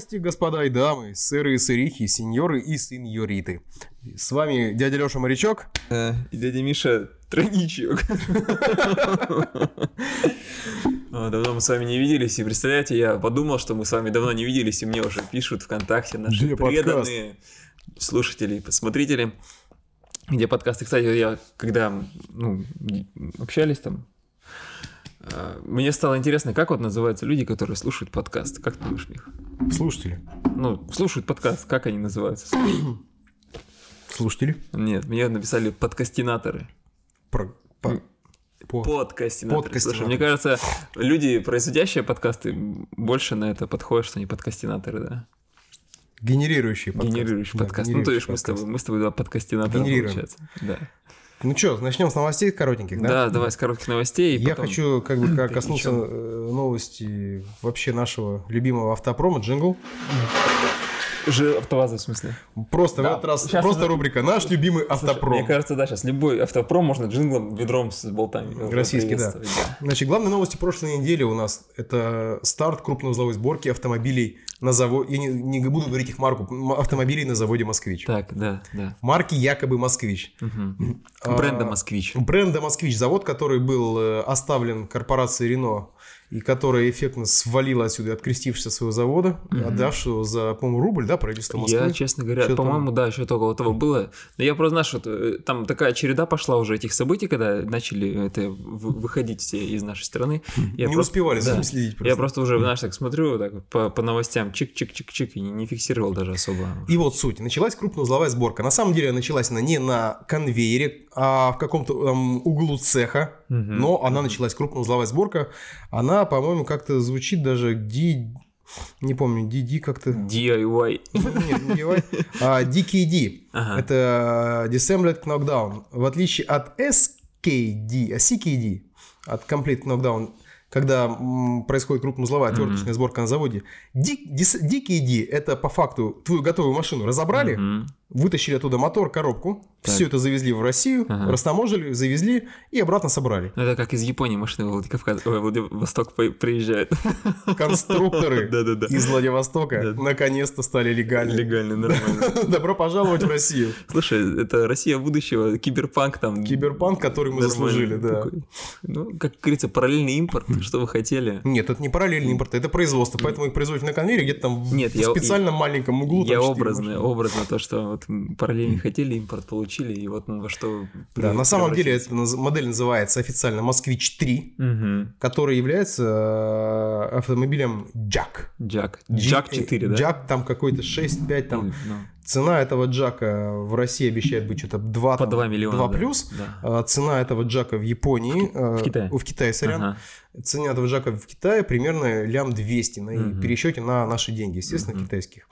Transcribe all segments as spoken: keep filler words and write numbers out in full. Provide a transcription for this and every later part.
Здрасте, господа и дамы, сыры и сырихи, сеньоры и сеньориты. С вами дядя Лёша Морячок. А, и дядя Миша Троничок. Давно мы с вами не виделись, и представляете, я подумал, что мы с вами давно не виделись, и мне уже пишут ВКонтакте наши преданные слушатели и посмотрители. Где подкасты, кстати, я когда ну, общались там, мне стало интересно, как вот называются люди, которые слушают подкаст. Как ты думаешь, Мих? Слушатели. Ну, слушают подкаст, как они называются? Слушатели? Нет, мне написали подкастинаторы. Про... По... Подкастинаторы. Подкастинаторы. Слушай, мне кажется, люди, производящие подкасты, больше на это подходят, что они подкастинаторы, да? Генерирующие подкаст. Генерирующий да, подкаст. Ну, то есть мы с тобой, мы с тобой два подкастинаторы, получается. Да. Ну что, начнем с новостей короткеньких, да? Да, давай с коротких новостей. Я потом... хочу как бы как коснуться новости вообще нашего любимого автопрома, джингл. Же автоваза, в смысле? Просто да. В этот раз сейчас просто уже... рубрика «Наш любимый автопром». Слушай, мне кажется, да, сейчас любой автопром можно джинглом, ведром с болтами. Российский, да. да. Значит, главные новости прошлой недели у нас – это старт крупноузловой сборки автомобилей на заводе… Я не, не буду говорить их марку. Автомобилей на заводе «Москвич». Так, да, да. Марки якобы «Москвич». Угу. А, бренда «Москвич». Бренда «Москвич». Завод, который был оставлен корпорацией «Рено». И которая эффектно свалила отсюда, открестившись от своего завода, mm-hmm. отдавшего за, по-моему, рубль, да, правительство Москвы. Я, честно говоря, что-то по-моему, там... да, еще около того было. Но я просто знаю, что там такая череда пошла уже этих событий, когда начали это, выходить все из нашей страны. Я не просто... успевали за да. ним следить. Просто. Я просто уже, знаешь, так смотрю так, по, по новостям, чик-чик-чик-чик, и не фиксировал даже особо. И вот суть. Началась крупноузловая сборка. На самом деле началась она не на конвейере, а в каком-то там, углу цеха, mm-hmm. но она началась крупноузловая сборка. Она по-моему, как-то звучит даже D... не помню, ди ди как-то... ди ай уай. Нет, не ди ай уай. А, ди кей ди. Ага. Это Dissembled Knockdown. В отличие от эс кей ди, а си кей ди, от Complete Knockdown, когда м, происходит крупноузловая отверточная mm-hmm. сборка на заводе, ди кей ди – это по факту твою готовую машину разобрали, mm-hmm. вытащили оттуда мотор, коробку, так. все это завезли в Россию, ага. растаможили, завезли и обратно собрали. Это как из Японии машины в Владикавказ... Ой, Владивосток приезжают. Конструкторы из Владивостока наконец-то стали легальны. Легальны, нормально. Добро пожаловать в Россию. Слушай, это Россия будущего, киберпанк там. Киберпанк, который мы заслужили, да. Ну, как говорится, параллельный импорт, что вы хотели. Нет, это не параллельный импорт, это производство, поэтому их производят на конвейере где-то там в специальном маленьком углу. Я образно, образно то, что параллельно хотели импорт получить. И вот ну, во что... Да, на самом деле эта модель называется официально «Москвич-три», угу. который является автомобилем «Джак». «Джак». «Джак-четыре», да? «Джак» там какой-то шесть пять там... No. Цена этого джака в России обещает быть что-то два, по два миллиона, два плюс. Да, да. Цена этого джака в Японии, в, в Китае, в Китае сорян, ага. цена этого джака в Китае примерно лям двести на угу. пересчете на наши деньги, естественно, угу. китайских.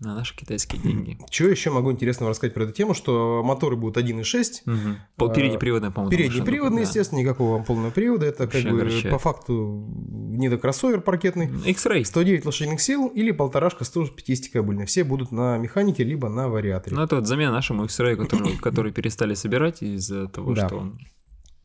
На наши китайские деньги. Чего еще могу интересного рассказать про эту тему, что моторы будут один и шесть. Угу. Переднеприводные, по-моему. Переднеприводные, естественно, да. никакого полного привода. Это вообще как бы огорчает. По факту недокроссовер паркетный. X-Ray. сто девять лошадиных сил или полторашка сто пятьдесят кобыльная. Все будут на механике, либо на вариаторе. Ну, это вот замена нашему X-Ray, который, который перестали собирать из-за того, да. что он...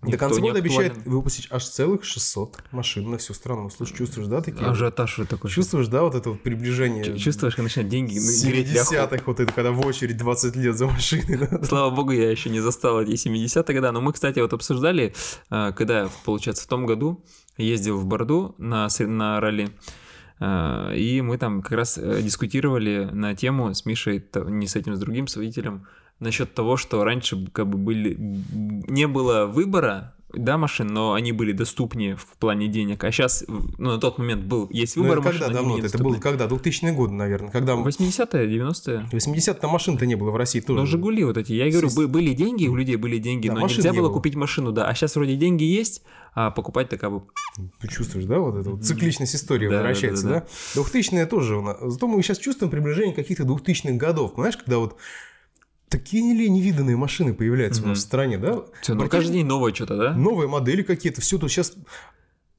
До конца года обещает выпустить аж целых шестьсот машин на всю страну. Слушай, чувствуешь, да, такие? Ажиотаж вот такой. Чувствуешь, да, вот это вот приближение? Ч- чувствуешь, когда начинают деньги греть для семидесятых, вот это, когда в очередь двадцать лет за машиной. Да? Слава богу, я еще не застал эти семидесятые года. Но мы, кстати, вот обсуждали, когда, получается, в том году ездил в Борду на, на ралли. И мы там как раз дискутировали на тему с Мишей, не с этим, с другим, с водителем, насчет того, что раньше как бы были, не было выбора, да, машин, но они были доступнее в плане денег, а сейчас, ну, на тот момент был, есть выбор машин. Когда давно? Это было когда? двухтысячные годы, наверное. Когда... восьмидесятые, девяностые. восьмидесятые там машин-то не было в России тоже. Но «Жигули» вот эти, я говорю, С... были деньги, у людей были деньги, да, но нельзя не было купить машину, да, а сейчас вроде деньги есть, а покупать-то как бы... Ты чувствуешь, да, вот эта вот цикличность истории да, возвращается, да? да, да. да? двухтысячные тоже, зато мы сейчас чувствуем приближение каких-то двухтысячных годов, понимаешь, когда вот такие ли невиданные машины появляются mm-hmm. у нас в стране, да? Все, ну, каждый день новое что-то, да? Новые модели какие-то. Все тут сейчас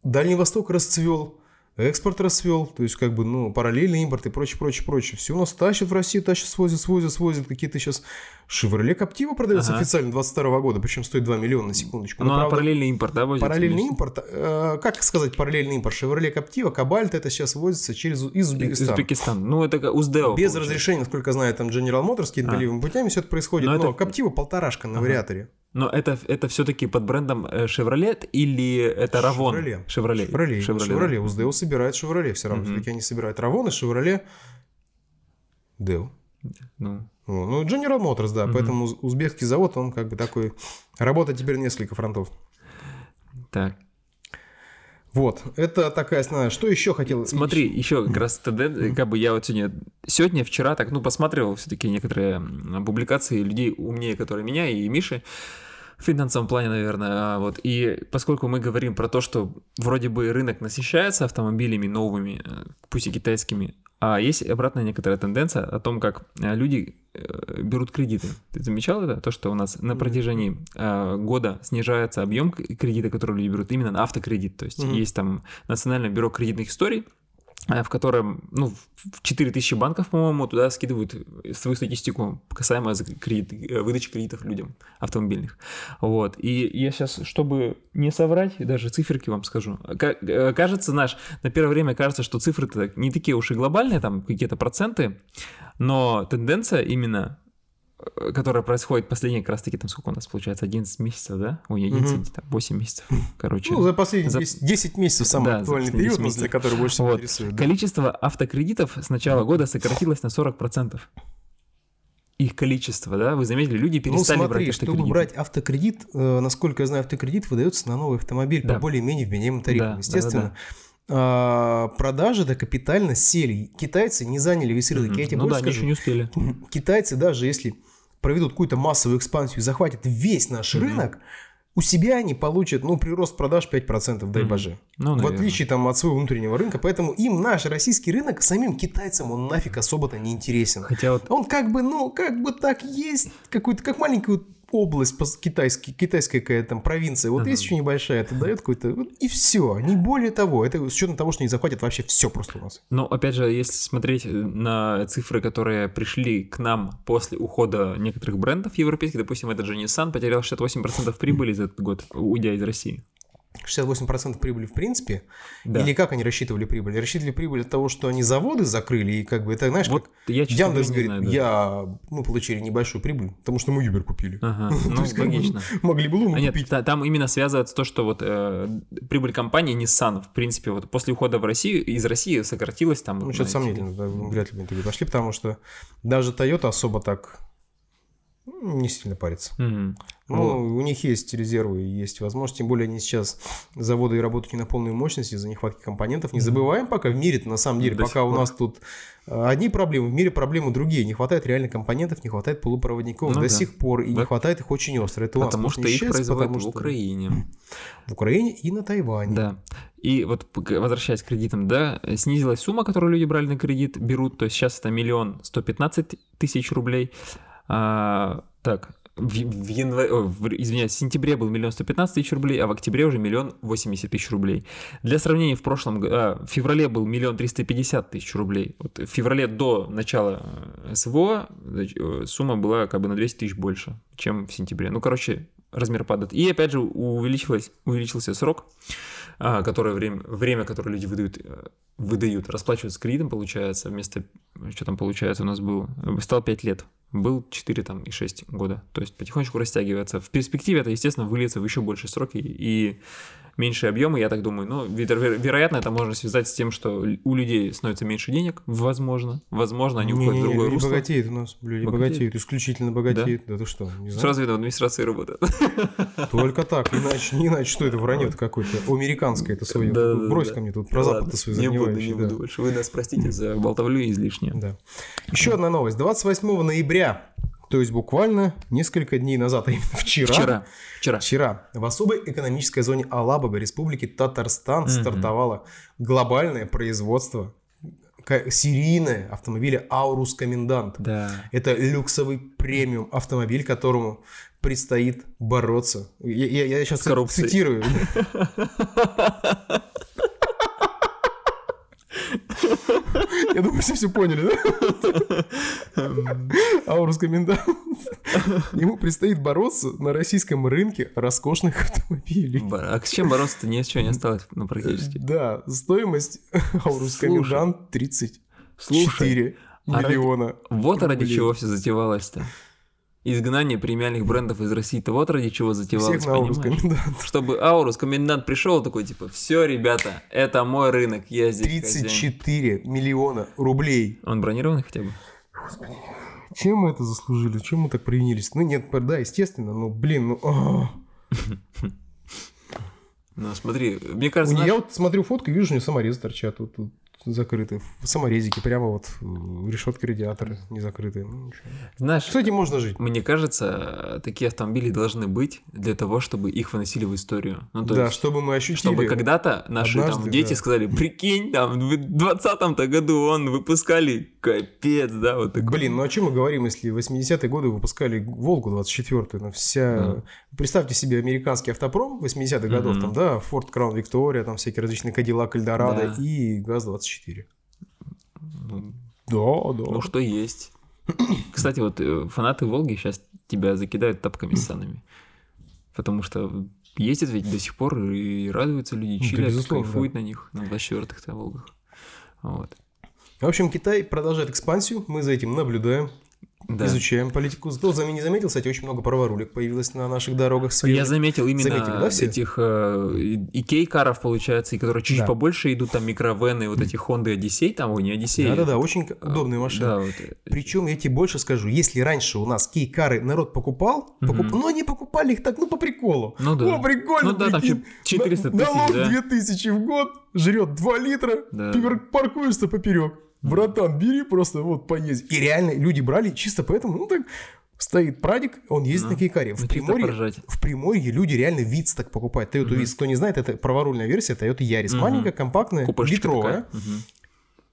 Дальний Восток расцвел. экспорт расцвел, то есть как бы, ну, параллельный импорт и прочее, прочее, прочее. Все у нас тащат в Россию, тащат, свозят, свозят, свозят. Какие-то сейчас Chevrolet Captiva продается ага. официально двадцать второго года, причем стоит два миллиона, на секундочку. Но, Но правда, параллельный импорт, да, возится? Параллельный конечно. импорт, э, как сказать параллельный импорт? Chevrolet Captiva, Кабальт, это сейчас возится через, из Узбекистана. Узбекистан, ну это УЗДЭО. Без получается. разрешения, насколько я знаю, там General Motors, какими-то а. белевыми путями все это происходит. Но, Но это... Captiva полторашка на ага. вариаторе. Но это, это все-таки под брендом Chevrolet или это Равон? Chevrolet. Chevrolet. Chevrolet. Chevrolet. Chevrolet. Да? УзДЭО собирает Chevrolet. Все равно mm-hmm. все-таки они собирают Равон и Chevrolet ДЭО. Mm-hmm. Ну, General Motors, да. Mm-hmm. Поэтому узбекский завод, он как бы такой... Работает теперь несколько фронтов. Так. Вот, это такая основная. Что еще хотел? Смотри, еще как раз тенденция, как бы я вот сегодня, сегодня, вчера так, ну, посматривал все-таки некоторые публикации людей умнее, которые меня и Миши в финансовом плане, наверное, вот. И поскольку мы говорим про то, что вроде бы рынок насыщается автомобилями новыми, пусть и китайскими, а есть обратная некоторая тенденция о том, как люди берут кредиты. Ты замечал это? То, что у нас на протяжении э, года снижается объем кредита, который люди берут, именно на автокредит. То есть mm-hmm. есть там Национальное бюро кредитных историй, в котором, ну, четыре тысячи банков, по-моему, туда скидывают свою статистику, касаемо кредит, выдачи кредитов людям автомобильных. Вот. И я сейчас, чтобы не соврать, даже циферки вам скажу. Кажется, знаешь, на первое время кажется, что цифры-то не такие уж и глобальные, там какие-то проценты, но тенденция именно, которая происходит последние как раз-таки, там сколько у нас получается, одиннадцать месяцев, да? Ой, не одиннадцать, там, восемь месяцев, короче. Ну, за последние за... десять месяцев самый да, актуальный период, для которого больше всего вот. Интересует. Да. Количество автокредитов с начала года сократилось на сорок процентов. Их количество, да? Вы заметили, люди перестали ну, смотри, брать автокредит. Чтобы брать автокредит, э, насколько я знаю, автокредит выдается на новый автомобиль да. по более-менее вменяемым тарифам, да, естественно. Да, да, да. А, продажи да капитально сели. Китайцы не заняли весь рынок. Mm-hmm. Я тебе ну больше да, скажу, они еще не успели. Китайцы даже если проведут какую-то массовую экспансию и захватят весь наш mm-hmm. рынок, у себя они получат, ну, прирост продаж пять процентов, дай mm-hmm. боже. Ну, в отличие там от своего внутреннего рынка. Поэтому им наш российский рынок, самим китайцам он нафиг особо-то не интересен. Хотя вот... Он как бы, ну, как бы так есть, какую-то, как маленькую область китайский, китайская какая-то там провинция, вот uh-huh. есть еще небольшая, это дает какой-то... И все, не более того. Это с учетом того, что не захватят вообще все просто у нас. Но, опять же, если смотреть на цифры, которые пришли к нам после ухода некоторых брендов европейских, допустим, этот же Nissan потерял шестьдесят восемь процентов прибыли за этот год, уйдя из России. шестьдесят восемь процентов прибыли в принципе? Да. Или как они рассчитывали прибыль? Рассчитывали прибыль от того, что они заводы закрыли, и как бы это, знаешь, вот как Яндекс говорит, знаю, да. я... мы получили небольшую прибыль, потому что мы Uber купили. Ага, ну, есть, логично. Мы... Могли бы Луну а купить. Нет, там именно связывается то, что вот э, прибыль компании Nissan, в принципе, вот после ухода в Россию, из России сократилась там. Ну, вот, что-то знаете, сомнительно, да, вряд ли бы они пошли, потому что даже Toyota особо так... не сильно парится. Mm-hmm. Ну, mm-hmm. у них есть резервы, есть возможность. Тем более, они сейчас заводы работают не на полную мощность из-за нехватки компонентов. Не mm-hmm. забываем пока в мире-то, на самом деле, До пока у пор. Нас тут одни проблемы, в мире проблемы другие. Не хватает реально компонентов, не хватает полупроводников ну, до да. сих пор. И да. не хватает их очень остро. Это потому у нас что их производят потому, в Украине. Что... В Украине и на Тайване. Да. И вот, возвращаясь к кредитам, да, снизилась сумма, которую люди брали на кредит, берут. То есть сейчас это миллион сто пятнадцать тысяч рублей. А, так, в, в январе, извиняюсь, в сентябре был миллион сто пятнадцать тысяч рублей, а в октябре уже миллион восемьдесят тысяч рублей. Для сравнения, в прошлом году, а, в феврале был миллион триста пятьдесят тысяч рублей. Вот в феврале до начала СВО сумма была как бы на двести тысяч больше, чем в сентябре. Ну, короче, размер падает. И опять же увеличилось, увеличился срок, а, которое время, время, которое люди выдают, выдают, расплачиваются кредитом, получается, вместо, что там получается у нас было, стало пять лет. Был четыре и шесть года. То есть потихонечку растягивается. В перспективе это, естественно, выльется в еще большие сроки и меньшие объемы, я так думаю. Но, вероятно, это можно связать с тем, что у людей становится меньше денег, возможно. Возможно, они уходят в другое русло. Не богатеют у нас, люди богатеют, богатеют исключительно богатеют. Да, да ты что, не знаю. Сразу видно, в администрации работает. Только так, иначе, не иначе, что это вранье какое-то американское, это свое. Да, брось да, ко мне тут про Запад-то свой занимающий. Не буду, не буду больше. Вы нас простите за болтовлю излишнее. Да. Еще одна новость. двадцать восьмого ноября, то есть буквально несколько дней назад, а именно вчера, вчера, вчера. вчера в особой экономической зоне Алабага Республики Татарстан mm-hmm. стартовало глобальное производство серийное автомобиля Аурус Комендант. Да. Это люксовый премиум автомобиль, которому предстоит бороться. Я, я, я сейчас цитирую. Я думаю, все все поняли, да? Аурус комендант. Ему предстоит бороться на российском рынке роскошных автомобилей. А с чем бороться-то? Ни с чего не осталось, ну, практически. Да, стоимость Аурус комендант тридцать четыре миллиона. Вот ради чего все затевалось-то. Изгнание премиальных брендов из России-то вот ради чего затевалось, понимаешь? Чтобы Аурус комендант пришел такой, типа, все, ребята, это мой рынок, я здесь тридцать четыре миллиона рублей. Он бронированный хотя бы? Господи, чем мы это заслужили? Чем мы так провинились? Ну нет, да, естественно, ну блин, ну... Ну смотри, мне кажется... Я вот смотрю фотку и вижу, у нее саморезы торчат вот тут. Закрыты. Саморезики, прямо вот решетки радиатора не закрытые. Ну, знаешь, с этим можно жить. Мне кажется, такие автомобили должны быть для того, чтобы их выносили в историю. Ну, то да, есть, чтобы мы ощутили. Чтобы когда-то наши однажды, там, дети да. сказали, прикинь, там, в двадцатом-то году он выпускали капец, да, вот такой. Блин, ну о чем мы говорим, если в восьмидесятые годы выпускали «Волгу» двадцать четвёртую, ну, вся... Да. Представьте себе американский автопром восьмидесятых годов, mm-hmm. там, да, Ford Crown Victoria, там всякие различные Cadillac, Eldorado да. и ГАЗ-двадцать четыре. Ну, да, да. Ну, что есть. Кстати, вот фанаты «Волги» сейчас тебя закидают тапками с санами. Потому что ездят ведь до сих пор и радуются люди, чилят, ну, кайфуют да. на них, на двадцать четвёртых-то «Волгах». Вот. В общем, Китай продолжает экспансию, мы за этим наблюдаем. Да. Изучаем политику. Кто не заметил, кстати, очень много праворулек появилось на наших дорогах. Свежих. Я заметил именно заметил, да, этих э, икей-каров, получается, и которые чуть да. побольше идут, там микровены, вот эти Honda Odyssey, там у нее Odyssey. Да-да-да, очень удобные машины. Да, вот. Причем я тебе больше скажу, если раньше у нас кей-кары народ покупал, угу. покуп... но они покупали их так, ну по приколу. Ну да. О, прикольно, ну, да, там четыреста тысяч, налог да. две тысячи в год, жрет два литра, да. ты паркуешься поперек. Братан, бери просто, вот, поезди. И реально люди брали чисто поэтому, ну, так, стоит прадик, он ездит ну, на кей-каре. В Приморье, в Приморье люди реально Витс так покупают. Toyota Витс, угу. кто не знает, это праворульная версия Toyota Yaris. Угу. Маленькая, компактная, купешечка литровая. Угу.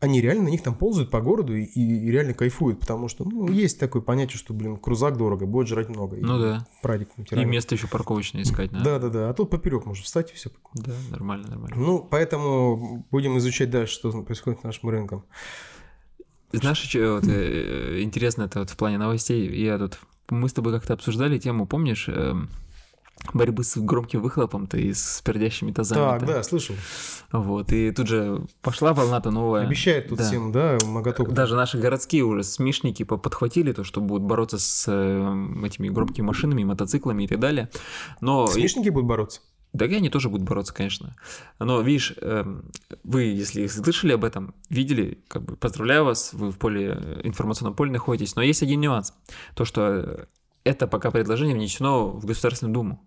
Они реально на них там ползают по городу и, и реально кайфуют, потому что, ну, есть такое понятие, что, блин, крузак дорого, будет жрать много. Ну, и да. Прадик натирает. И место еще парковочное искать, да? Да-да-да, а тут поперек можно встать и все. Да, нормально, нормально. Ну, поэтому будем изучать дальше, что происходит с нашим рынком. Знаешь, что вот, интересно это вот в плане новостей? Я тут... Мы с тобой как-то обсуждали тему, помнишь, борьбы с громким выхлопом-то и с пердящими тазами. Так, да, слышал. Вот, и тут же пошла волна-то новая. Обещает тут да. всем, да, моготок. Даже наши городские уже смешники подхватили то, что будут бороться с этими громкими машинами, мотоциклами и так далее. Но... Смешники будут бороться? Да, и они тоже будут бороться, конечно. Но, видишь, вы, если слышали об этом, видели, как бы поздравляю вас, вы в поле, информационном поле находитесь. Но есть один нюанс, то, что это пока предложение внесено в Государственную Думу.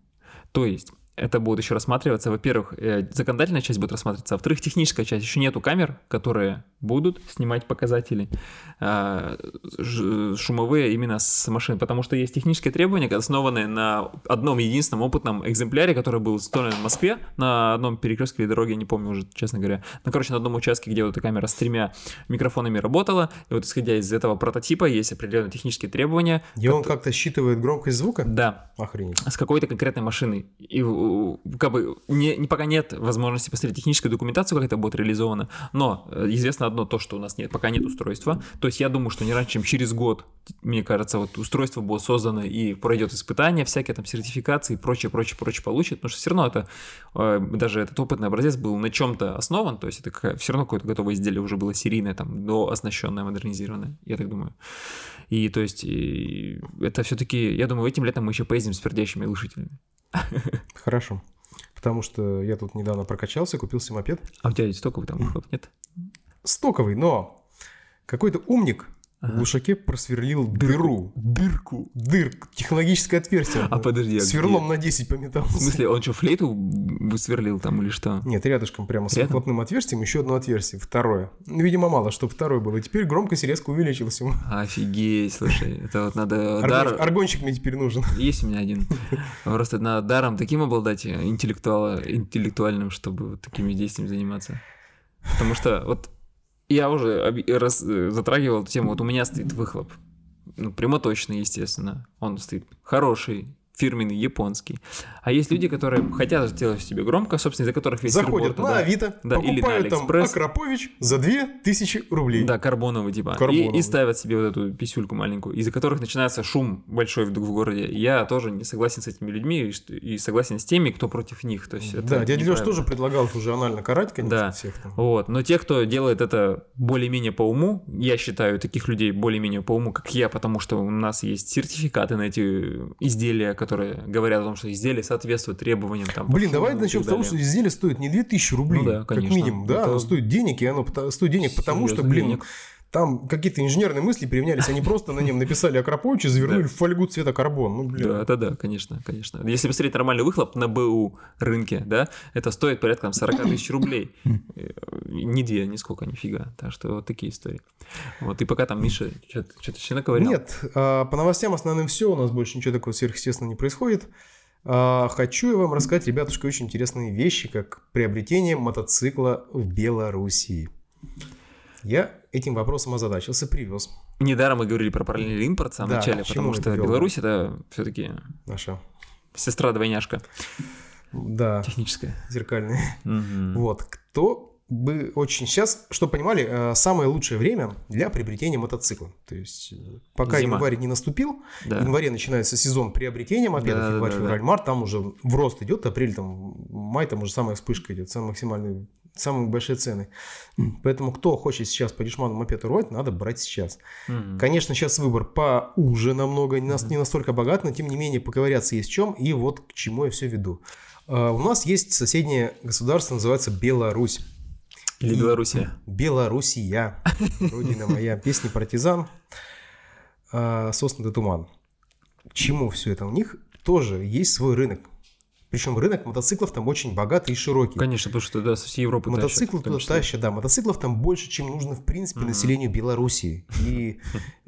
То есть это будет еще рассматриваться, во-первых, законодательная часть будет рассматриваться, а во-вторых, техническая часть. Еще нету камер, которые будут снимать показатели шумовые именно с машин, потому что есть технические требования, основанные на одном единственном опытном экземпляре, который был установлен в Москве на одном перекрестке или дороге, не помню уже, честно говоря. Ну, короче, на одном участке, где вот эта камера с тремя микрофонами работала, и вот исходя из этого прототипа есть определенные технические требования. И он как-то считывает громкость звука? Да. Охренеть. С какой-то конкретной машиной. И как бы не, не, пока нет возможности посмотреть техническую документацию, как это будет реализовано, но известно одно, то, что у нас нет, пока нет устройства, то есть я думаю, что не раньше, чем через год, мне кажется, вот устройство будет создано и пройдет испытания всякие, там, сертификации и прочее, прочее, прочее получит, потому что все равно это, даже этот опытный образец был на чем-то основан, то есть это как, все равно какое-то готовое изделие уже было серийное, там, дооснащенное, модернизированное, я так думаю, и то есть и это все-таки, я думаю, этим летом мы еще поездим с пердящими глушителями. Хорошо, потому что я тут недавно прокачался, купил себе мопед. А у тебя есть стоковый там выхлоп, нет? Стоковый, но какой-то умник ага. в глушаке просверлил дыру. Дырку. Дырку, технологическое отверстие. А подожди, а сверлом где? На десять по металлу. В смысле, он что, флейту сверлил там или что? Нет, рядышком прямо с выхлопным отверстием еще одно отверстие, второе. Ну, видимо, мало, чтобы второе было. И теперь громкость резко увеличилась ему. Офигеть, слушай, это вот надо... Дар... Аргончик мне теперь нужен. Есть у меня один. Просто надо даром таким обладать интеллектуальным, чтобы вот такими действиями заниматься. Потому что вот... Я уже раз затрагивал эту тему, вот у меня стоит выхлоп, ну, прямоточный, естественно, он стоит хороший, фирменный, японский. А есть люди, которые хотят сделать себе громко, собственно, из-за которых весь заходят сырбор, на да, Авито, да, покупают или на там Акрапович за две тысячи рублей. Да, карбоновый диван. И, и ставят себе вот эту писюльку маленькую, из-за которых начинается шум большой в, в городе. Я тоже не согласен с этими людьми и, и согласен с теми, кто против них. То есть, это да, дядя Лёш тоже предлагал уже анально карать, конечно, да, всех. Там. Вот. Но те, кто делает это более-менее по уму, я считаю таких людей более-менее по уму, как я, потому что у нас есть сертификаты на эти изделия, которые говорят о том, что изделие соответствует требованиям. Там, Блин, давай начнем с того, что изделие стоит не две тысячи рублей, ну да, как минимум, да, это... оно стоит денег, и оно стоит денег, потому что, блин, денег. Там какие-то инженерные мысли применялись, они просто на нем написали Акрапович и завернули в фольгу цвета карбон. Ну, блин. Да, это да, конечно, конечно. Если посмотреть нормальный выхлоп на БУ рынке, да, это стоит порядка сорок тысяч рублей. Не две, нисколько, нифига. Так что вот такие истории. Вот, и пока там Миша что-то еще наковырял. Нет, по новостям основным все, у нас больше ничего такого сверхъестественного не происходит. Хочу я вам рассказать, ребятушки, очень интересные вещи, как приобретение мотоцикла в Белоруссии. Я этим вопросом озадачился, привез. Недаром мы говорили про параллельный импорт в самом да, начале, потому что Беларусь – это все-таки наша сестра-двойняшка. Да. Техническая. Зеркальная. Угу. Вот. Кто бы очень сейчас, что понимали, самое лучшее время для приобретения мотоцикла. То есть, пока зима. Январь не наступил, да. В январе начинается сезон приобретения мопедов, да, январь, да, февраль, да. Март, там уже в рост идет, апрель, там, май, там уже самая вспышка идет, самый максимальный. Самые большие цены. Mm. Поэтому, кто хочет сейчас по дешману мопед урвать, надо брать сейчас. Mm. Конечно, сейчас выбор поуже намного, не, mm. не настолько богат, но тем не менее поковыряться есть в чем. И вот к чему я все веду. Uh, у нас есть соседнее государство, называется Беларусь. Или и... Белоруссия. Белоруссия. Родина моя. Песни «Партизан», «Сосны да туман». К чему все это? У них тоже есть свой рынок. Причем рынок мотоциклов там очень богатый и широкий. Конечно, потому что да, со всей Европы мотоциклы туда тащат, да. Мотоциклов там больше, чем нужно, в принципе, mm-hmm. населению Белоруссии. И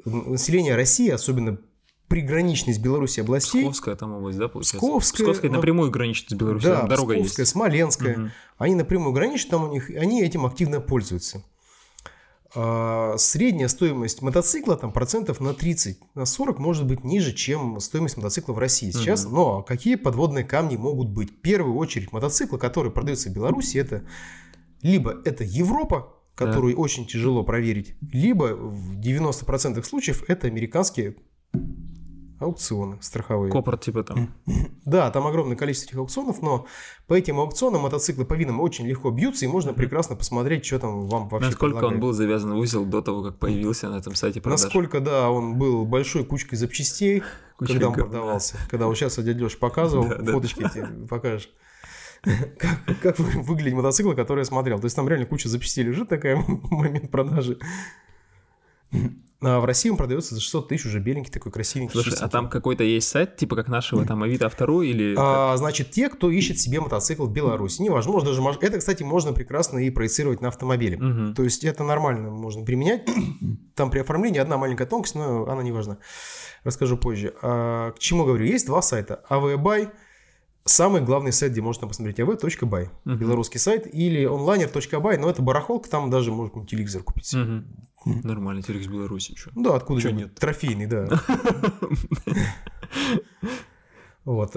население России, особенно приграничной с Белоруссией областей. Псковская там область, да, получается? Псковская. Псковская напрямую граничит с Белоруссией, да, дорога есть. Да, Псковская, Смоленская. Mm-hmm. Они напрямую граничат, там у них, они этим активно пользуются. А средняя стоимость мотоцикла там процентов на тридцать, на сорок может быть ниже, чем стоимость мотоцикла в России сейчас. Mm-hmm. Но какие подводные камни могут быть? В первую очередь мотоциклы, которые продаются в Беларуси, это либо это Европа, которую yeah. очень тяжело проверить, либо в девяносто процентов случаев это американские аукционы страховые. Копорт типа там. Да, там огромное количество этих аукционов, но по этим аукционам мотоциклы по винам очень легко бьются, и можно прекрасно посмотреть, что там вам вообще насколько предлагают. Он был завязан в узел до того, как появился на этом сайте продаж. Насколько, да, он был большой кучкой запчастей, кучка когда он говна. Продавался. Когда вот сейчас дядя Лёша показывал, да, фоточки да. тебе покажешь. Как, как выглядит мотоцикл, который я смотрел. То есть там реально куча запчастей лежит, такая в момент продажи. А в России он продается за шестьсот тысяч, уже беленький такой, красивенький. Слушай, чистенький. А там какой-то есть сайт, типа как нашего, там Авито второй или... А, значит, те, кто ищет себе мотоцикл в Беларуси, неважно, можно даже... Это, кстати, можно прекрасно и проецировать на автомобиле. Угу. То есть это нормально можно применять. Там при оформлении одна маленькая тонкость, но она не важна. Расскажу позже. А, к чему говорю, есть два сайта. авэбай, самый главный сайт, где можно посмотреть, авэ точка бай, угу. белорусский сайт, или онлайнер точка бай, но это барахолка, там даже можно телевизор купить. Угу. Нормальный телек в Беларуси. Чё? Да, откуда чё нет? Трофейный, да. Вот.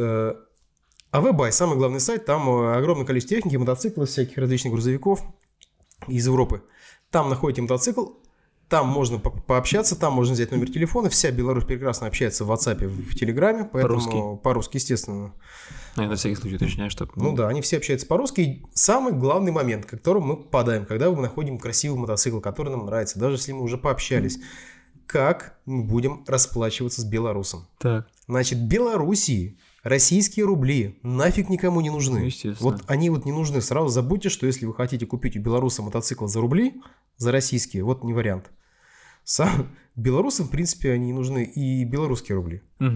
авэбай, самый главный сайт, там огромное количество техники, мотоциклов, всяких различных грузовиков из Европы. Там находите мотоцикл, там можно пообщаться, там можно взять номер телефона. Вся Беларусь прекрасно общается в WhatsApp, в Телеграме, поэтому по-русски, естественно. Я на всякий случай уточняю, что... Ну да, они все общаются по-русски. И самый главный момент, к которому мы попадаем, когда мы находим красивый мотоцикл, который нам нравится, даже если мы уже пообщались, как мы будем расплачиваться с белорусом. Так. Значит, Белоруссии российские рубли нафиг никому не нужны. Естественно. Вот они вот не нужны. Сразу забудьте, что если вы хотите купить у белоруса мотоцикл за рубли, за российские, вот не вариант. Сам... Белорусам, в принципе, они не нужны. И белорусские рубли. Угу.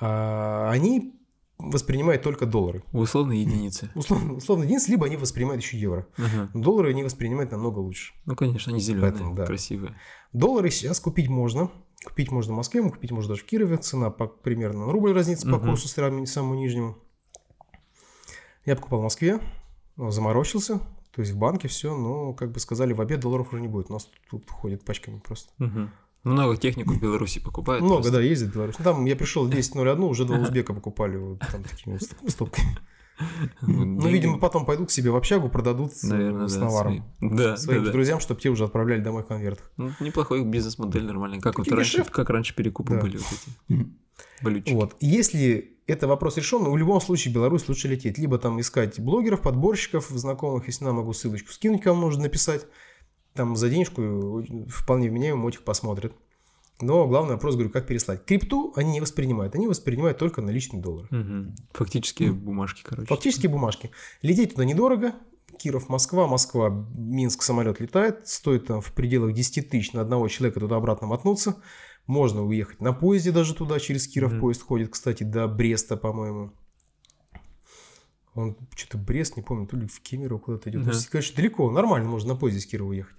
А, они... воспринимают только доллары. Условные единицы. Условно, условные единицы, либо они воспринимают еще евро. Ага. Но доллары они воспринимают намного лучше. Ну, конечно, они зеленые, поэтому, да. красивые. Доллары сейчас купить можно. Купить можно в Москве, купить можно даже в Кирове. Цена по, примерно на рубль разница ага. по курсу самому нижнему. Я покупал в Москве, заморочился. То есть в банке все, но, как бы сказали, в обед долларов уже не будет. У нас тут ходят пачками просто. Ага. Много технику в Беларуси покупают. Много, просто. Да, ездит в Беларусь. Ну, там я пришел десять ноль один, уже два узбека покупали вот там такими стопками. Ну, видимо, потом пойдут к себе в общагу, продадут с наваром своим друзьям, чтобы те уже отправляли домой в конвертах. Неплохой бизнес-модель, нормальный. Как раньше перекупы были вот эти. Вот. Если это вопрос решен, в любом случае в Беларусь лучше лететь. Либо там искать блогеров, подборщиков, знакомых, если нам могу ссылочку скинуть, кому нужно написать. Там за денежку вполне вменяемый мотик посмотрят. Но главный вопрос, говорю, как переслать. Крипту они не воспринимают. Они воспринимают только наличные доллары. Угу. Фактические угу. бумажки, короче. Фактические бумажки. Лететь туда недорого. Киров, Москва. Москва, Минск, самолет летает. Стоит там в пределах десять тысяч на одного человека туда-обратно мотнуться. Можно уехать на поезде даже туда. Через Киров угу. поезд ходит, кстати, до Бреста, по-моему. Он что-то Брест, не помню, то ли в Кемерово куда-то идет. Угу. Конечно, далеко. Нормально можно на поезде из Кирова уехать.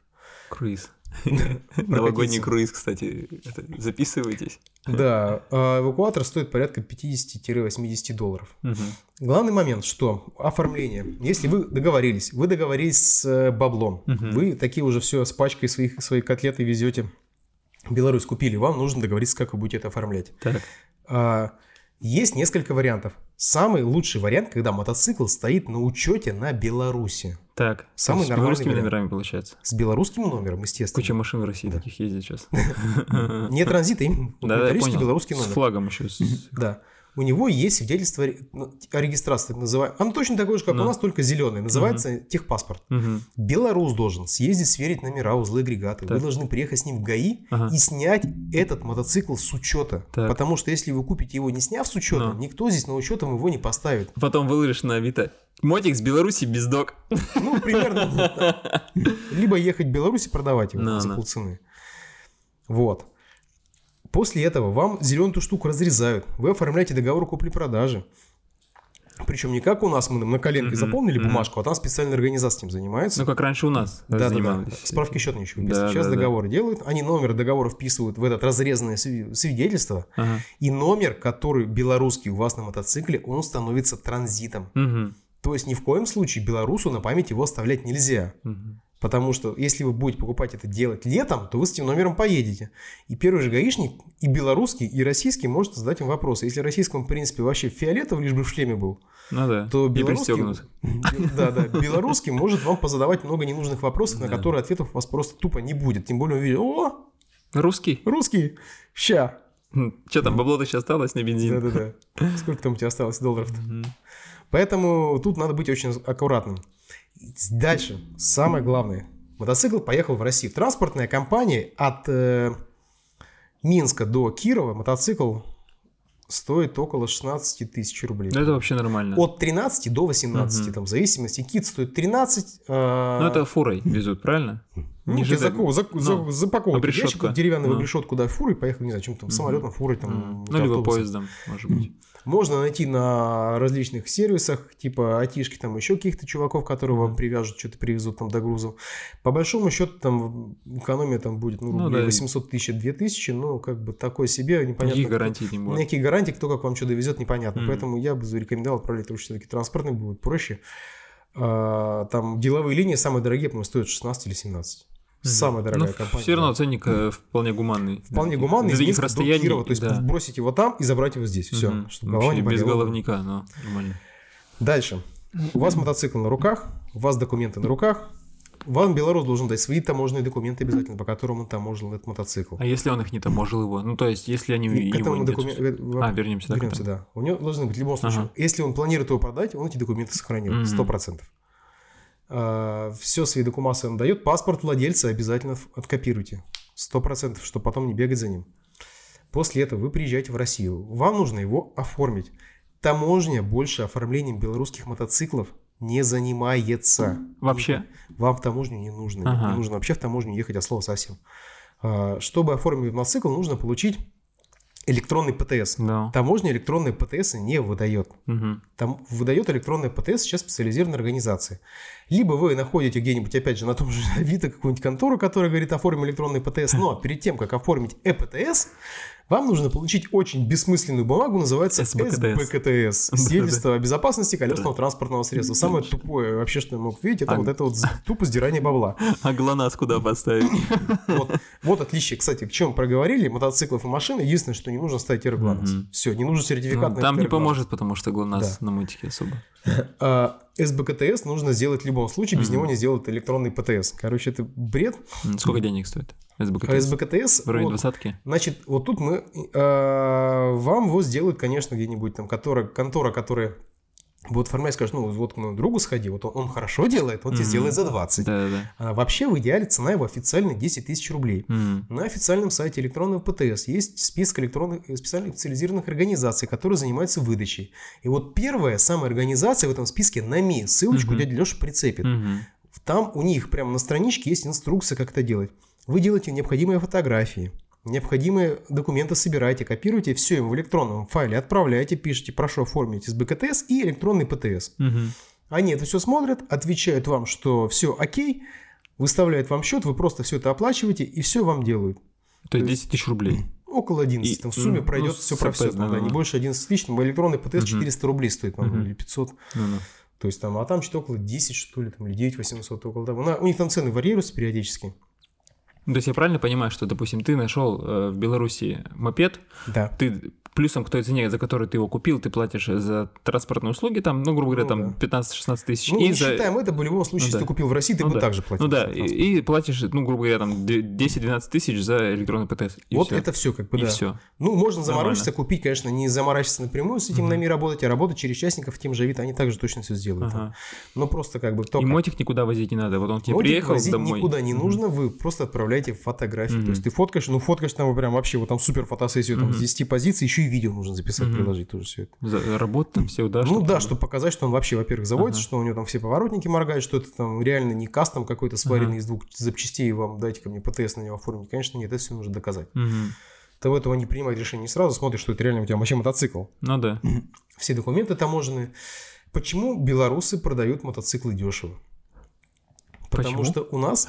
Круиз. Новогодний круиз, кстати. Записывайтесь. Да. Эвакуатор стоит порядка пятьдесят-восемьдесят долларов. Главный момент, что оформление. Если вы договорились, вы договорились с баблом, вы такие уже все с пачкой своих, свои котлеты везете, Беларусь купили, вам нужно договориться, как вы будете это оформлять. Есть несколько вариантов. Самый лучший вариант, когда мотоцикл стоит на учете на Беларуси. Так, самый с белорусскими вариант. Номерами получается. С белорусским номером, естественно. Куча машин в России да. таких ездит сейчас. Не транзит, а именно белорусский номер. С флагом еще. Да. У него есть свидетельство о регистрации. Оно точно такое же, как у нас, только зеленое. Называется техпаспорт. Белорус должен съездить, сверить номера, узлы, агрегаты. Вы должны приехать с ним в ГАИ и снять этот мотоцикл с учета. Потому что если вы купите его, не сняв с учета, никто здесь на учетом его не поставит. Потом выложишь на Авито. Мотик с Беларуси без док. Ну, примерно. Либо ехать в Беларусь и продавать его за полцены. Вот. После этого вам зеленую эту штуку разрезают. Вы оформляете договор купли-продажи. Причем не как у нас, мы на коленке mm-hmm. заполнили mm-hmm. бумажку, а там специальная организация этим занимается. Ну, как раньше у нас да, занимались. Да, да. Справки счетные еще выписывают. Да, Сейчас да, договоры да. делают. Они номер договора вписывают в это разрезанное свидетельство. Ага. И номер, который белорусский у вас на мотоцикле, он становится транзитом. Mm-hmm. То есть ни в коем случае белорусу на память его оставлять нельзя. Mm-hmm. Потому что если вы будете покупать это делать летом, то вы с этим номером поедете. И первый же гаишник, и белорусский, и российский, может задать им вопросы. Если российскому, в принципе, вообще фиолетово, лишь бы в шлеме был, ну да, то белорусский, да, да, белорусский может вам позадавать много ненужных вопросов, да. на которые ответов у вас просто тупо не будет. Тем более он видит, о, русский, русский, ща. Че там, бабло-то еще осталось на бензин? Да-да-да. Сколько там у тебя осталось долларов-то? Угу. Поэтому тут надо быть очень аккуратным. Дальше, самое главное. Мотоцикл поехал в Россию. Транспортная компания от э, Минска до Кирова, мотоцикл стоит около шестнадцать тысяч рублей. Это вообще нормально. От тринадцати до восемнадцати, угу. там, в зависимости. Кит стоит тринадцать. Э... Ну, это фурой везут, правильно? Не ну, за, запаковывают ящик, деревянную обрешетку, да, фурой поехал, не знаю, чем там, угу. самолетом, фурой, там. Угу. Ну, либо поездом, может быть. Можно найти на различных сервисах, типа Атишки, там еще каких-то чуваков, которые вам привяжут, что-то привезут там до грузов. По большому счету, там экономия там будет, ну, рублей ну, да, восемьсот тысяч, две тысячи, но как бы такое себе, непонятно. Никаких гарантий не будет. Никаких гарантий, кто как вам что довезет, непонятно. Mm-hmm. Поэтому я бы рекомендовал отправлять лучше все-таки транспортные, будет проще. А, там деловые линии самые дорогие, по-моему, стоят шестнадцать или семнадцать. Самая дорогая ну, компания. Все равно да. ценник э, вполне гуманный. Вполне гуманный, из Минска до Кирова. То есть да. бросить его там и забрать его здесь. Все. Угу. Чтобы голова не болела. Без головника, но нормально. Дальше. У вас мотоцикл на руках, у вас документы на руках. Вам белорус должен дать свои таможенные документы обязательно, по которым он таможил этот мотоцикл. А если он их не таможил его? Ну, то есть, если они и его не докум... докум... А, вернемся, да, вернемся, да. У него должны быть в любом случае. Ага. Если он планирует его продать, он эти документы сохранил. сто процентов. Uh, все свои докумасы он дает, паспорт владельца обязательно откопируйте, сто процентов, чтобы потом не бегать за ним. После этого вы приезжаете в Россию, вам нужно его оформить. Таможня больше оформлением белорусских мотоциклов не занимается. Вообще? Вам в таможню не нужно, ага. не нужно вообще в таможню ехать от слова совсем. Uh, чтобы оформить мотоцикл, нужно получить электронный ПТС. Да. Таможня электронные ПТС не выдает. Угу. Там выдает электронные ПТС сейчас специализированные организации. Либо вы находите где-нибудь, опять же, на том же Авито какую-нибудь контору, которая говорит, оформим электронный ПТС. Но перед тем, как оформить ЭПТС, вам нужно получить очень бессмысленную бумагу, называется эс бэ ка тэ эс. Свидетельство о безопасности колесного транспортного средства. Самое тупое вообще, что я мог видеть, это вот это вот тупо сдирание бабла. А ГЛОНАСС куда поставить? Вот отличие, кстати, к чему проговорили, мотоциклов и машин. Единственное, что не нужно ставить ГЛОНАСС. Все, не нужен сертификат. Там не поможет, потому что ГЛОНАСС на мультике особо. эс бэ ка тэ эс нужно сделать в любом случае, без него не сделают электронный пэ тэ эс. Короче, это бред. Сколько денег стоит эс бэ ка тэ эс? эс бэ ка тэ эс в районе двадцатки. Значит, вот тут мы э, вам его сделают, конечно, где-нибудь там контора, контора, которая будет оформлять, скажет, ну вот к моему другу сходи, вот он, он хорошо делает, он mm-hmm. тебе сделает за двадцать. Да-да-да. А вообще в идеале цена его официально десять тысяч рублей. Mm-hmm. На официальном сайте электронного ПТС есть список электронных специальных специализированных организаций, которые занимаются выдачей. И вот первая самая организация в этом списке — НАМИ. Ссылочку mm-hmm. дядя Леша прицепит. Mm-hmm. Там у них прямо на страничке есть инструкция, как это делать. Вы делаете необходимые фотографии, необходимые документы собираете, копируете, все им в электронном файле отправляете, пишите: прошу оформить эс бэ ка тэ эс и электронный пэ тэ эс. Угу. Они это все смотрят, отвечают вам, что все окей, выставляют вам счет, вы просто все это оплачиваете и все вам делают. То, То есть десять тысяч рублей. Около одиннадцати. И, там в сумме ну, пройдет ну, все про все. Да, да. Не больше одиннадцати тысяч, но электронный ПТС угу. четыреста рублей стоит, угу. или пятьсот. Ну, да. То есть там, а там что-то около десяти, что ли, там, или девять тысяч восемьсот, около того. На, у них там цены варьируются периодически. То есть я правильно понимаю, что, допустим, ты нашел э, в Беларуси мопед, да. ты плюсом к той цене, за которую ты его купил, ты платишь за транспортные услуги, там, ну, грубо говоря, ну, там да. пятнадцать-шестнадцать тысяч. Ну, и не за... считаем это, в любом случае, ну, если да. ты купил в России, ты ну, бы да. так же платил. Ну да, и, и платишь, ну, грубо говоря, там десять-двенадцать тысяч за электронный ПТС. Вот все. Это все, как бы, и да. Все. Ну, можно заморочиться, купить, конечно, не заморачиваться напрямую с этим угу. нами работать, а работать через частников, тем же Авито, они также точно все сделают. Ага. Но просто как бы... Только... И мотик никуда возить не надо, вот он к тебе приехал домой. Никуда не нужно, вы просто отправляете фотографии. Mm-hmm. То есть ты фоткаешь, ну фоткаешь там прям вообще вот там супер фотосессию mm-hmm. там, с десяти позиций, еще и видео нужно записать, mm-hmm. приложить тоже все это. За, работа там все, да? Ну чтобы да, там... чтобы показать, что он вообще, во-первых, заводится, uh-huh. что у него там все поворотники моргают, что это там реально не кастом какой-то сваренный uh-huh. из двух запчастей, и вам дайте ко мне ПТС на него оформить. Конечно, нет, это все нужно доказать. Mm-hmm. Ты в этого не принимать решение не сразу, смотришь, что это реально у тебя вообще мотоцикл. Ну да. Mm-hmm. Все документы таможенные. Почему белорусы продают мотоциклы дешево? Потому Почему? Что у нас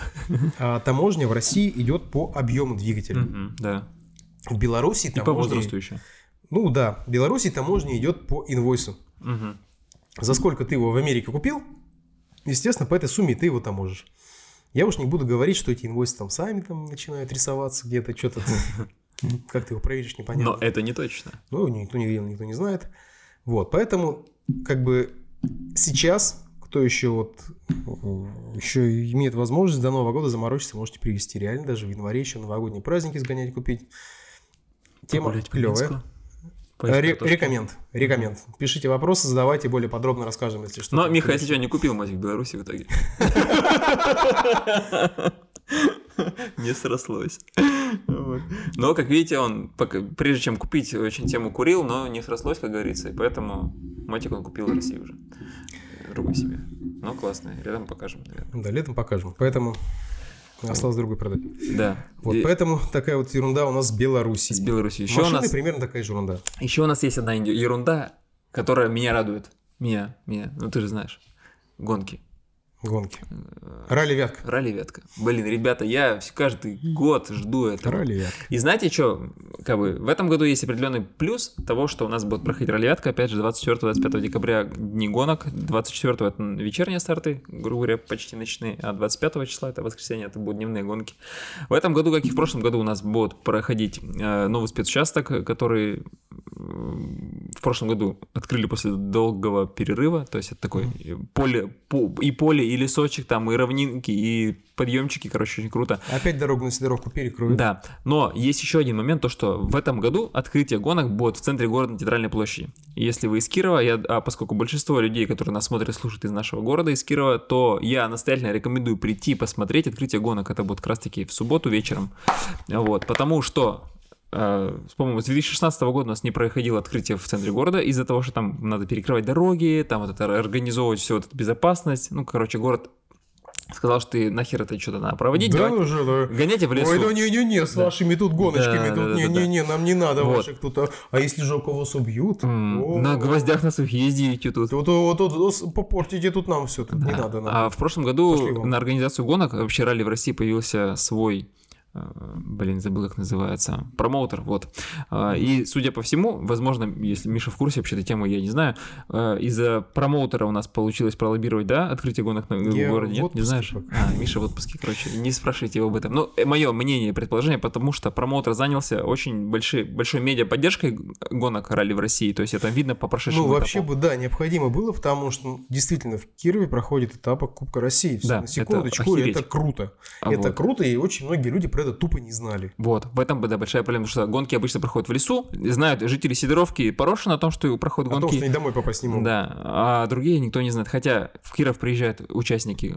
а, таможня в России идет по объему двигателя. Mm-hmm, да. В Беларуси таможня... И по возрасту еще. Ну да, в Беларуси таможня идет по инвойсу. Mm-hmm. За сколько ты его в Америке купил, естественно, по этой сумме ты его таможишь. Я уж не буду говорить, что эти инвойсы там сами там начинают рисоваться где-то, что-то... Как ты его проверишь, непонятно. Но это не точно. Ну, никто не видел, никто не знает. Вот, поэтому как бы сейчас... Кто еще вот еще имеет возможность до Нового года заморочиться, можете привезти. Реально, даже в январе еще новогодние праздники сгонять, купить. Тема клевая. Ре- рекомент. Рекомент. Пишите вопросы, задавайте, более подробно расскажем, если что. Но Миха, если что, не купил мать в Беларуси в итоге. Не срослось. Вот. Но, как видите, он, пока, прежде чем купить, очень тему курил, но не срослось, как говорится, и поэтому мотик он купил в России уже. Другой себе. Но классно, летом покажем, наверное. Да, летом покажем, поэтому осталось другой продать. Да. Вот, и... поэтому такая вот ерунда у нас с Беларуси. С Беларуси. Еще машины у нас... примерно такая же ерунда. Еще у нас есть одна ерунда, которая меня радует. Меня, меня, ну ты же знаешь, гонки. Гонки. Ралли-вятка. Ралли-вятка. Блин, ребята, я каждый год жду этого. Ралли-вятка. И знаете что, как бы, в этом году есть определенный плюс того, что у нас будет проходить ралли-вятка, опять же, двадцать четвёртого — двадцать пятого декабря дни гонок, двадцать четвёртого это вечерние старты, грубо говоря, почти ночные, а двадцать пятого числа, это воскресенье, это будут дневные гонки. В этом году, как и в прошлом году, у нас будет проходить новый спецучасток, который в прошлом году открыли после долгого перерыва, то есть это такое поле, и поле, и лесочек, там, и равнинки, и подъемчики, короче, очень круто. Опять дорогу на Сидоровку перекроют. Да, но есть еще один момент, то что в этом году открытие гонок будет в центре города на Театральной площади. И если вы из Кирова, я, а поскольку большинство людей, которые нас смотрят и слушают из нашего города, из Кирова, то я настоятельно рекомендую прийти посмотреть открытие гонок. Это будет как раз-таки в субботу вечером. Вот, потому что... По-моему, с две тысячи шестнадцатого года у нас не проходило открытие в центре города из-за того, что там надо перекрывать дороги, там вот это организовывать всю вот эту безопасность. Ну, короче, город сказал, что ты нахер это что-то надо проводить. Да, давай, уже, да. Гоняйте в лесу. Ой, да не-не-не, с да. вашими тут гоночками, да, тут да, не-не-не, да, да. нам не надо вот. Ваших тут. А, а если же кого убьют? Mm, на гвоздях на сухих ездите тут. Вот, вот, вот, вот попортите тут нам все, тут да. не надо. Нам. А в прошлом году на организацию гонок, вообще ралли в России появился свой блин, забыл, как называется, промоутер, вот. И, судя по всему, возможно, если Миша в курсе вообще этой темы, я не знаю, из-за промоутера у нас получилось пролоббировать, да, открытие гонок на городе, нет, не знаешь? А, Миша в отпуске, короче, не спрашивайте его об этом. Ну, мое мнение, предположение, потому что промоутер занялся очень большой, большой медиаподдержкой гонок ралли в России, то есть это видно по прошедшему этапу. Ну, вообще бы, да, необходимо было, потому что, ну, действительно, в Кирове проходит этап Кубка России, да, на секундочку, это, это круто, а это вот. круто, и очень многие люди про это тупо не знали. Вот, в этом, да, большая проблема, потому что гонки обычно проходят в лесу, знают жители Сидоровки и Порошина о том, что проходят гонки. О том, что они домой попасть не могут. Да, а другие никто не знает, хотя в Киров приезжают участники,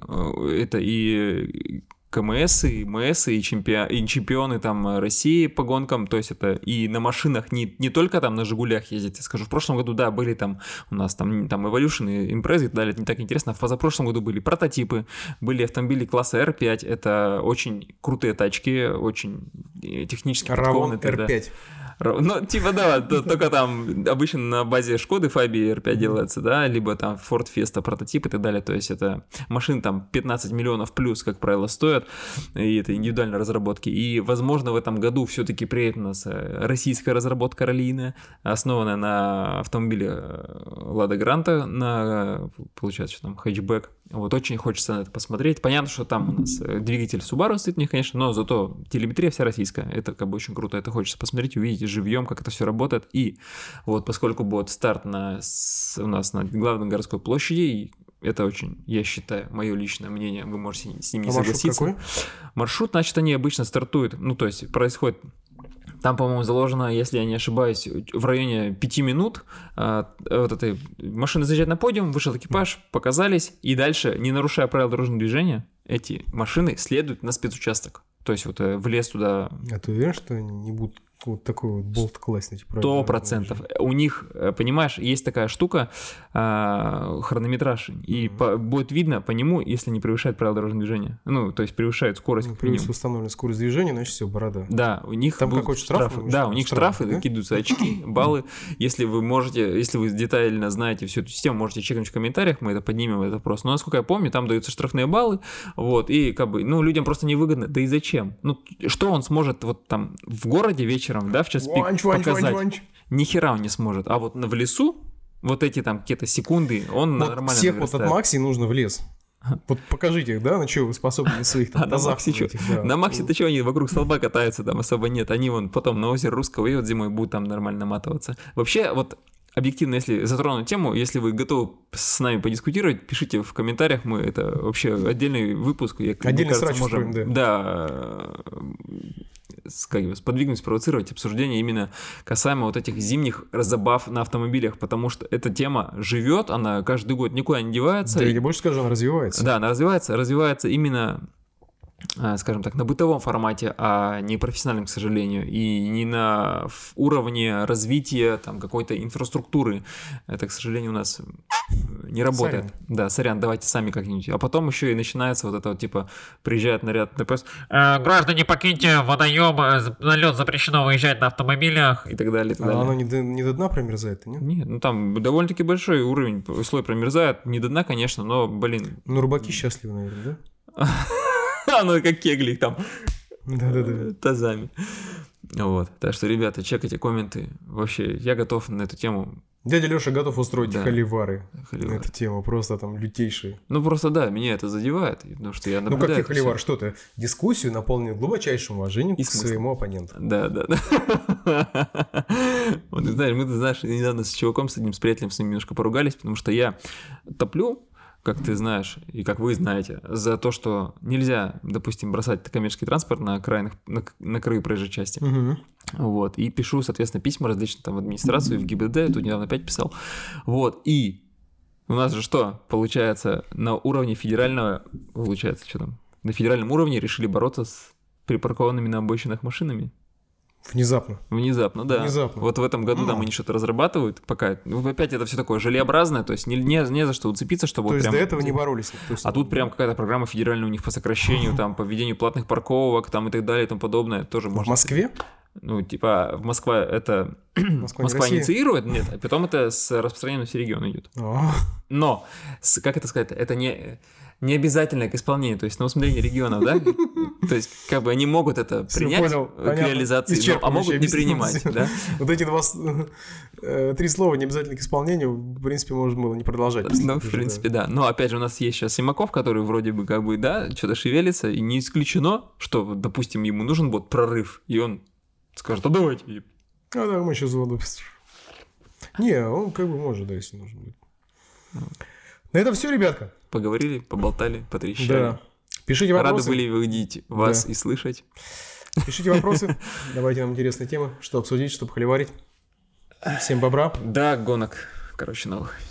это и КМС, и МС, и, чемпион, и чемпионы там России по гонкам, то есть это и на машинах, не, не только там на Жигулях ездить, я скажу, в прошлом году, да, были там у нас там, там Evolution и Impreza и так далее, это не так интересно, а в позапрошлом году были прототипы, были автомобили класса эр пять, это очень крутые тачки, очень технически подкованные. Равон эр пять. Ну, типа, да, только там обычно на базе Шкоды Фабии эр пять делается, да, либо там Ford Fiesta прототип и так далее, то есть это машины там пятнадцать миллионов плюс, как правило, стоят, и это индивидуальные разработки, и, возможно, в этом году все-таки приедет у нас российская разработка раллийная, основанная на автомобиле Лада Гранта, на, получается, что там, хэтчбэк, вот, очень хочется на это посмотреть, понятно, что там у нас двигатель Subaru стоит у них, конечно, но зато телеметрия вся российская, это как бы очень круто, это хочется посмотреть, увидеть живьем, как это все работает, и вот поскольку будет старт на, с, у нас на главной городской площади, это очень, я считаю, мое личное мнение, вы можете с ним не а согласиться. Маршрут какой? Маршрут, значит, они обычно стартуют, ну, то есть происходит, там, по-моему, заложено, если я не ошибаюсь, в районе пяти минут а, вот этой машины заезжает на подиум, вышел экипаж, показались, и дальше, не нарушая правил дорожного движения, эти машины следуют на спецучасток, то есть вот в лес туда. А ты уверен, что не будут вот такой вот болт классный? Сто процентов. У них, понимаешь, есть такая штука, а, хронометраж, и mm-hmm. по, будет видно по нему, если не превышает правила дорожного движения. Ну, то есть превышает скорость. Ну, превысит установленную скорость движения, значит все, борода. Да, у них там будут штрафы. штрафы. Да, у них штрафы, штрафы да? Кидаются очки, баллы. Если вы можете, если вы детально знаете всю эту систему, можете чекнуть в комментариях, мы это поднимем, этот вопрос. Но, насколько я помню, там даются штрафные баллы, вот, и как бы, ну, людям просто невыгодно, да и зачем? Ну, что он сможет вот там в городе вечером, да, в час пик ванч, показать. Ванч, ванч. Ни хера он не сможет. А вот в лесу, вот эти там какие-то секунды, он вот нормально всех наверстает. Вот от Макси нужно в лес. Вот покажите их, да, на чего вы способны на своих там, а на Максе что? Да. На Максе, ты чего, они вокруг столба катаются, там особо нет. Они вон потом на озеро Русского едут зимой, будут там нормально наматываться. Вообще, вот объективно, если затронуть тему, если вы готовы с нами подискутировать, пишите в комментариях, мы это вообще отдельный выпуск. Я, Отдельный срач можем, устроим, да. Да, как его, сподвигнуть, спровоцировать обсуждение именно касаемо вот этих зимних разобав на автомобилях, потому что эта тема живет, она каждый год никуда не девается. Да, и... я больше скажу, она развивается. Да, она развивается, развивается именно, скажем так, на бытовом формате, а не профессиональном, к сожалению, и не на уровне развития там какой-то инфраструктуры. Это, к сожалению, у нас не работает. Сорян. Да, сорян, давайте сами как-нибудь. А потом еще и начинается вот это вот, типа, приезжает наряд ДПС. Э, граждане, покиньте водоем, на лед запрещено выезжать на автомобилях и так далее. И так далее. А оно не до, не до дна промерзает, нет? Нет, ну там довольно-таки большой уровень, слой промерзает, не до дна, конечно, но, блин... Ну, рыбаки счастливы, наверное, да? Ну, как кегли там да-да-да. Тазами. Вот. Так что, ребята, чекайте комменты. Вообще, я готов на эту тему. Дядя Лёша готов устроить да. холивары, холивары на эту тему, просто там лютейшие. Ну, просто да, меня это задевает, потому что я наблюдаю. Ну, какие холивары? Что ты? Дискуссию наполнил глубочайшим уважением и к смысл. Своему оппоненту. Да-да-да. Вот, знаешь, мы, ты знаешь, недавно с чуваком, с одним с приятелем, с ним немножко поругались, потому что я топлю, как ты знаешь, и как вы знаете, за то, что нельзя, допустим, бросать коммерческий транспорт на крайних, на, на краю проезжей части. Угу. Вот. И пишу, соответственно, письма различные там в администрацию, в ГИБДД, тут недавно опять писал. Вот. И у нас же что? Получается, на уровне федерального, получается, что там? На федеральном уровне решили бороться с припаркованными на обочинах машинами. Внезапно. Внезапно, да. Внезапно. Вот в этом году mm. там они что-то разрабатывают, пока. Ну, опять это все такое желеобразное, то есть не, не, не за что уцепиться, чтобы. То вот есть прям... до этого не боролись. А тут прям какая-то программа федеральная у них по сокращению, там, по введению платных парковок, там и так далее, и тому подобное. Тоже можно. В Москве? Ну, типа, в Москва это... Москва, Москва не инициирует, нет, а потом это с распространением на все регионы идет. Но, с, как это сказать, это не... не обязательно к исполнению, то есть на усмотрение регионов, да? То есть как бы они могут это принять к реализации, а могут не принимать, да? Вот эти два, три слова не обязательно к исполнению, в принципе, можно было не продолжать. Ну, в принципе, да. Но опять же, у нас есть сейчас Симаков, который вроде бы как бы, да, что-то шевелится, и не исключено, что, допустим, ему нужен вот прорыв, и он скажет, а давайте. А да, мы сейчас звоним. Не, он как бы может, да, если нужно будет. На этом все, ребятка. Поговорили, поболтали, потрещали. Да. Пишите вопросы. Рады были видеть вас да. и слышать. Пишите вопросы. Давайте нам интересные темы, что обсудить, что похлеварить. Всем бобра. Да, гонок, короче, новых.